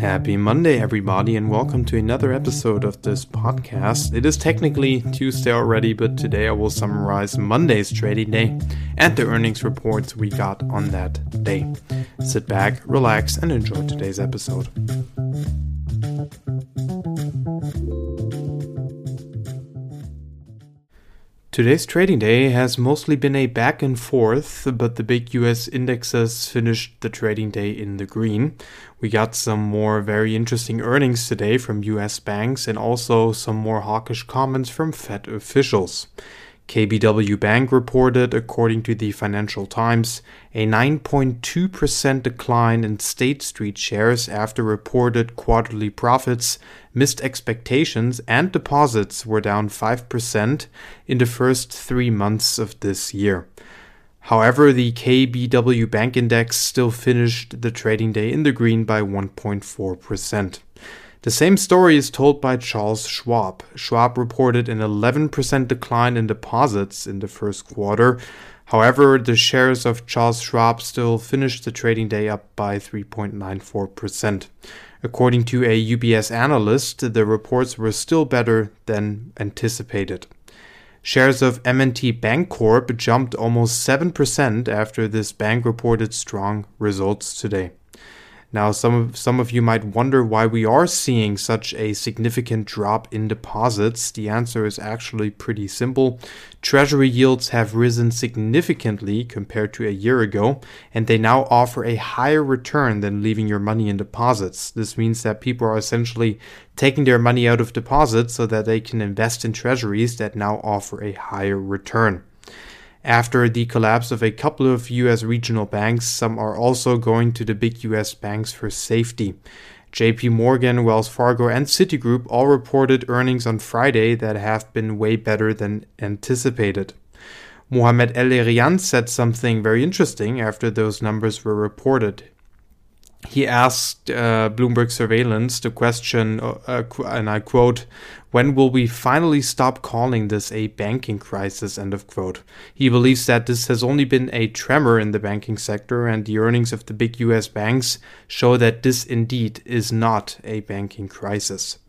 Happy Monday, everybody, and welcome to another episode of this podcast. It is technically Tuesday already, but today I will summarize Monday's trading day and the earnings reports we got on that day. Sit back, relax, and enjoy today's episode. Today's trading day has mostly been a back and forth, but the big US indexes finished the trading day in the green. We got some more very interesting earnings today from US banks and also some more hawkish comments from Fed officials. KBW Bank reported, according to the Financial Times, a 9.2% decline in State Street shares after reported quarterly profits, missed expectations, and deposits were down 5% in the first 3 months of this year. However, the KBW Bank Index still finished the trading day in the green by 1.4%. The same story is told by Charles Schwab. Schwab reported an 11% decline in deposits in the first quarter. However, the shares of Charles Schwab still finished the trading day up by 3.94%. According to a UBS analyst, the reports were still better than anticipated. Shares of M&T Bancorp jumped almost 7% after this bank reported strong results today. Now, some of you might wonder why we are seeing such a significant drop in deposits. The answer is actually pretty simple. Treasury yields have risen significantly compared to a year ago, and they now offer a higher return than leaving your money in deposits. This means that people are essentially taking their money out of deposits so that they can invest in treasuries that now offer a higher return. After the collapse of a couple of U.S. regional banks, some are also going to the big U.S. banks for safety. JP Morgan, Wells Fargo, and Citigroup all reported earnings on Friday that have been way better than anticipated. Mohamed El-Erian said something very interesting after those numbers were reported. He asked Bloomberg Surveillance the question, and I quote, "When will we finally stop calling this a banking crisis?" End of quote. He believes that this has only been a tremor in the banking sector, and the earnings of the big U.S. banks show that this indeed is not a banking crisis.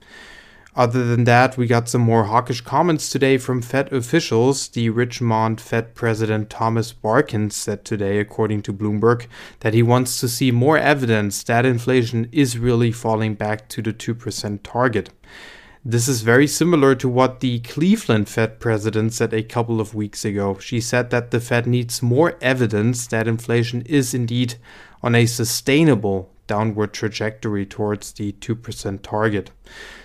Other than that, we got some more hawkish comments today from Fed officials. The Richmond Fed President Thomas Barkin said today, according to Bloomberg, that he wants to see more evidence that inflation is really falling back to the 2% target. This is very similar to what the Cleveland Fed president said a couple of weeks ago. She said that the Fed needs more evidence that inflation is indeed on a sustainable downward trajectory towards the 2% target.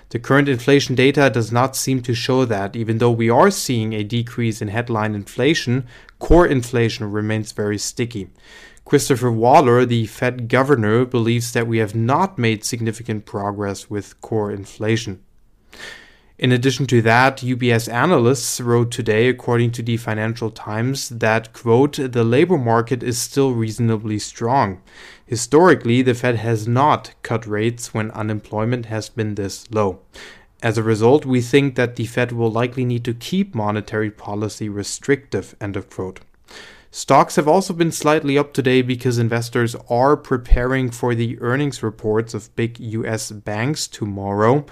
The current inflation data does not seem to show that. Even though we are seeing a decrease in headline inflation, core inflation remains very sticky. Christopher Waller, the Fed governor, believes that we have not made significant progress with core inflation. In addition to that, UBS analysts wrote today, according to the Financial Times, that, quote, "the labor market is still reasonably strong. Historically, the Fed has not cut rates when unemployment has been this low. As a result, we think that the Fed will likely need to keep monetary policy restrictive," end of quote. Stocks have also been slightly up today because investors are preparing for the earnings reports of big U.S. banks tomorrow.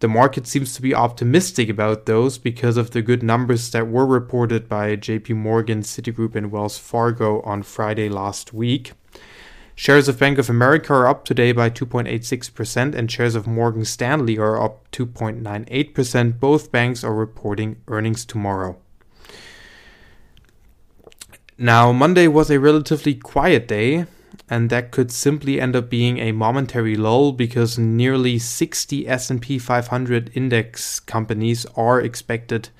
The market seems to be optimistic about those because of the good numbers that were reported by JP Morgan, Citigroup, and Wells Fargo on Friday last week. Shares of Bank of America are up today by 2.86%, and shares of Morgan Stanley are up 2.98%. Both banks are reporting earnings tomorrow. Now, Monday was a relatively quiet day, and that could simply end up being a momentary lull because nearly 60 S&P 500 index companies are expected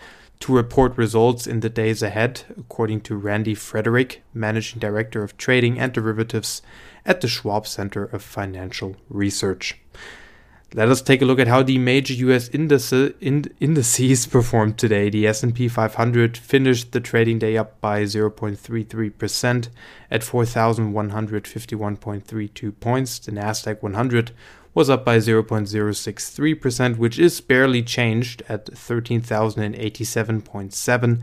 to report results in the days ahead, according to Randy Frederick, Managing Director of Trading and Derivatives at the Schwab Center of Financial Research. Let us take a look at how the major U.S. indices performed today. The S&P 500 finished the trading day up by 0.33% at 4,151.32 points. The NASDAQ 100 was up by 0.063%, which is barely changed at 13,087.7.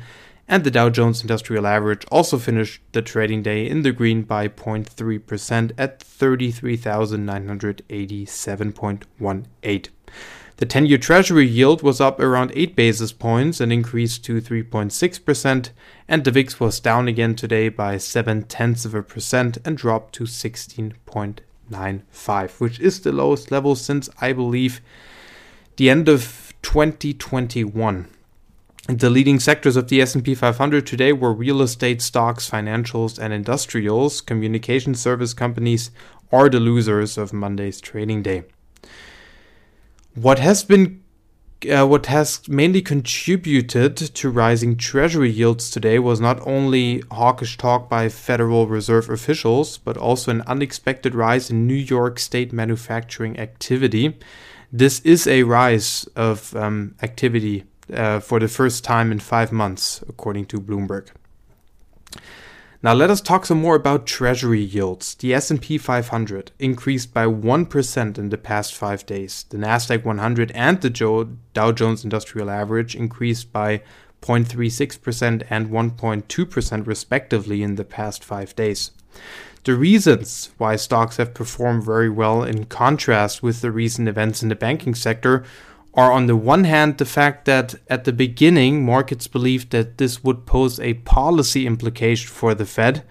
and the Dow Jones Industrial Average also finished the trading day in the green by 0.3% at 33,987.18. The 10-year Treasury yield was up around 8 basis points and increased to 3.6%, and the VIX was down again today by 0.7% and dropped to 16.95, which is the lowest level since, I believe, the end of 2021. The leading sectors of the S&P 500 today were real estate stocks, financials and industrials. Communication service companies are the losers of Monday's trading day. What has mainly contributed to rising treasury yields today was not only hawkish talk by Federal Reserve officials, but also an unexpected rise in New York State manufacturing activity. This is a rise of activity for the first time in 5 months, according to Bloomberg. Now let us talk some more about treasury yields. The S&P 500 increased by 1% in the past 5 days. The NASDAQ 100 and the Dow Jones Industrial Average increased by 0.36% and 1.2% respectively in the past 5 days. The reasons why stocks have performed very well in contrast with the recent events in the banking sector are, on the one hand, the fact that at the beginning markets believed that this would pose a policy implication for the Fed,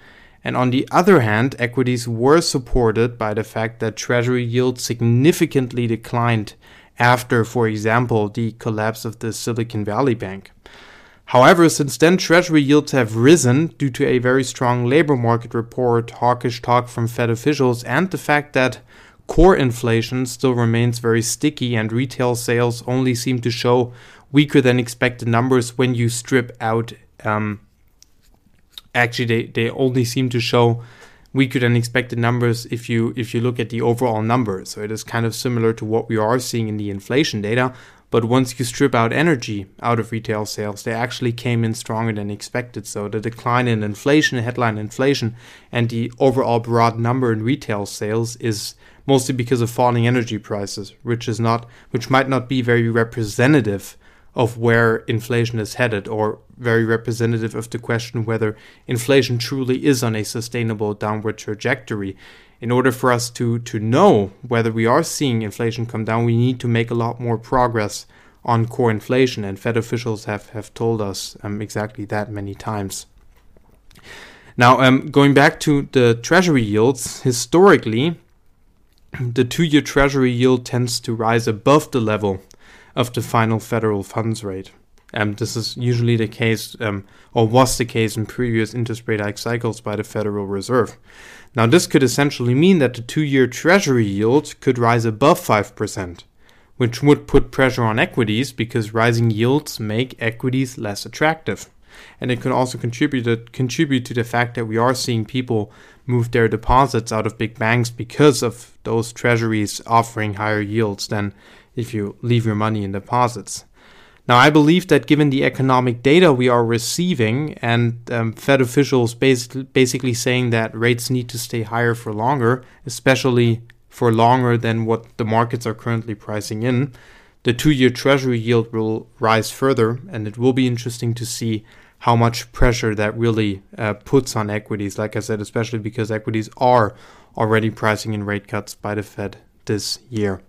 and on the other hand, equities were supported by the fact that treasury yields significantly declined after, for example, the collapse of the Silicon Valley Bank. However, since then, treasury yields have risen due to a very strong labor market report, hawkish talk from Fed officials, and the fact that core inflation still remains very sticky and retail sales only seem to show weaker than expected numbers when you strip out. Actually, they only seem to show weaker than expected numbers if you look at the overall numbers. So it is kind of similar to what we are seeing in the inflation data. But once you strip out energy out of retail sales, they actually came in stronger than expected. So the decline in inflation, headline inflation, and the overall broad number in retail sales is mostly because of falling energy prices, which might not be very representative of where inflation is headed, or very representative of the question whether inflation truly is on a sustainable downward trajectory. In order for us to know whether we are seeing inflation come down, we need to make a lot more progress on core inflation, and Fed officials have told us exactly that many times. Now, going back to the treasury yields, historically, the two-year treasury yield tends to rise above the level of the final federal funds rate. This is usually the case, or was the case in previous interest rate hike cycles by the Federal Reserve. Now, this could essentially mean that the two-year Treasury yield could rise above 5%, which would put pressure on equities because rising yields make equities less attractive. And it can also contribute to the fact that we are seeing people move their deposits out of big banks because of those treasuries offering higher yields than if you leave your money in deposits. Now, I believe that given the economic data we are receiving and Fed officials basically saying that rates need to stay higher for longer, especially for longer than what the markets are currently pricing in, the two-year Treasury yield will rise further, and it will be interesting to see how much pressure that really puts on equities, like I said, especially because equities are already pricing in rate cuts by the Fed this year.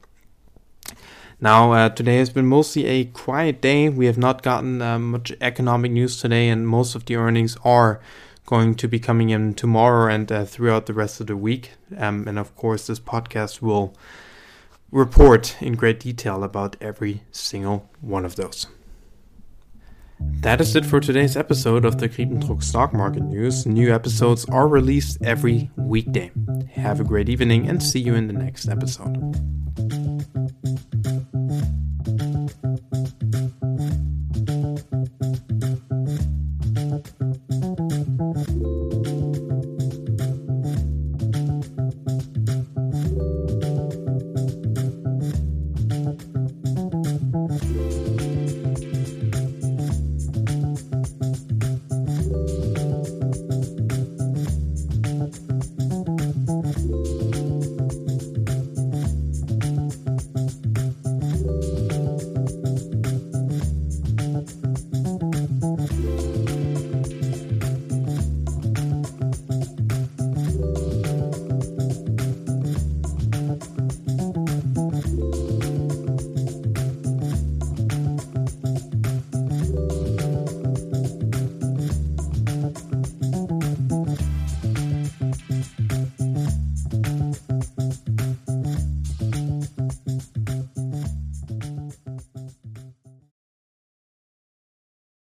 Now, today has been mostly a quiet day. We have not gotten much economic news today, and most of the earnings are going to be coming in tomorrow and throughout the rest of the week. And of course, this podcast will report in great detail about every single one of those. That is it for today's episode of the Griepentrog Stock Market News. New episodes are released every weekday. Have a great evening and see you in the next episode.